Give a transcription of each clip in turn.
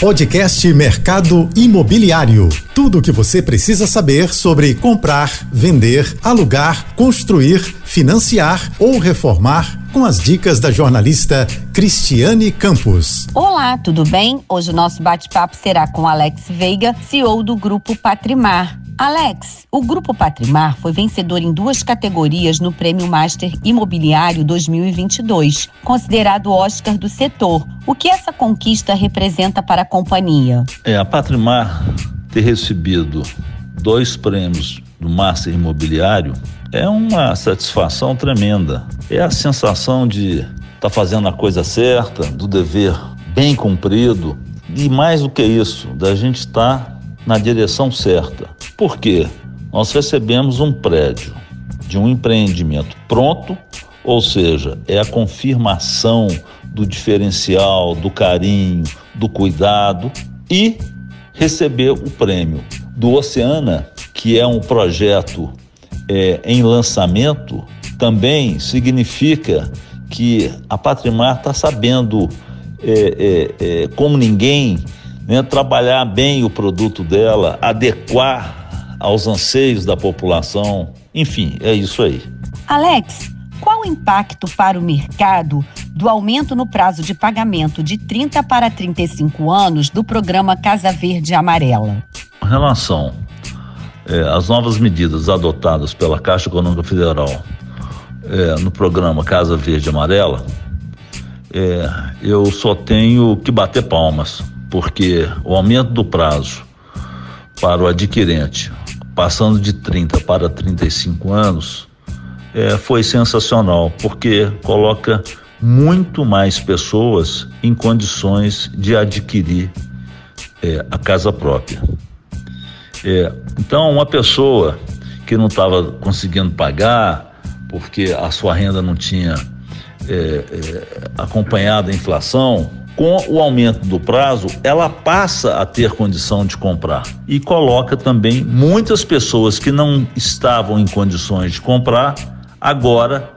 Podcast Mercado Imobiliário. Tudo o que você precisa saber sobre comprar, vender, alugar, construir, financiar ou reformar com as dicas da jornalista Cristiane Campos. Olá, tudo bem? Hoje o nosso bate-papo será com Alex Veiga, CEO do Grupo Patrimar. Alex, o Grupo Patrimar foi vencedor em duas categorias no Prêmio Master Imobiliário 2022, considerado Oscar do setor. O que essa conquista representa para a companhia? A Patrimar ter recebido 2 prêmios do Master Imobiliário é uma satisfação tremenda. É a sensação de estar fazendo a coisa certa, do dever bem cumprido e, mais do que isso, da gente estar na direção certa. Por quê? Nós recebemos um prédio de um empreendimento pronto, ou seja, é a confirmação do diferencial, do carinho, do cuidado, e receber o prêmio do Oceana, que é um projeto em lançamento, também significa que a Patrimar está sabendo, como ninguém, né, trabalhar bem o produto dela, adequar aos anseios da população. Enfim, é isso aí. Alex, qual o impacto para o mercado do aumento no prazo de pagamento de 30 para 35 anos do programa Casa Verde Amarela? Em relação às novas medidas adotadas pela Caixa Econômica Federal no programa Casa Verde Amarela, eu só tenho que bater palmas, porque o aumento do prazo para o adquirente, passando de 30 para 35 anos, foi sensacional, porque coloca muito mais pessoas em condições de adquirir a casa própria. Então, uma pessoa que não estava conseguindo pagar, porque a sua renda não tinha acompanhado a inflação, com o aumento do prazo, ela passa a ter condição de comprar, e coloca também muitas pessoas que não estavam em condições de comprar, agora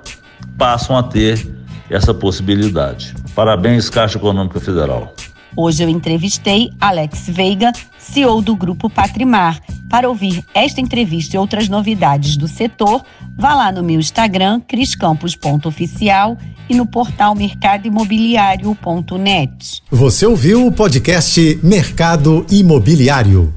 passam a ter essa possibilidade. Parabéns, Caixa Econômica Federal. Hoje eu entrevistei Alex Veiga, CEO do Grupo Patrimar. Para ouvir esta entrevista e outras novidades do setor, vá lá no meu Instagram, criscampos.oficial, e no portal mercadoimobiliário.net. Você ouviu o podcast Mercado Imobiliário.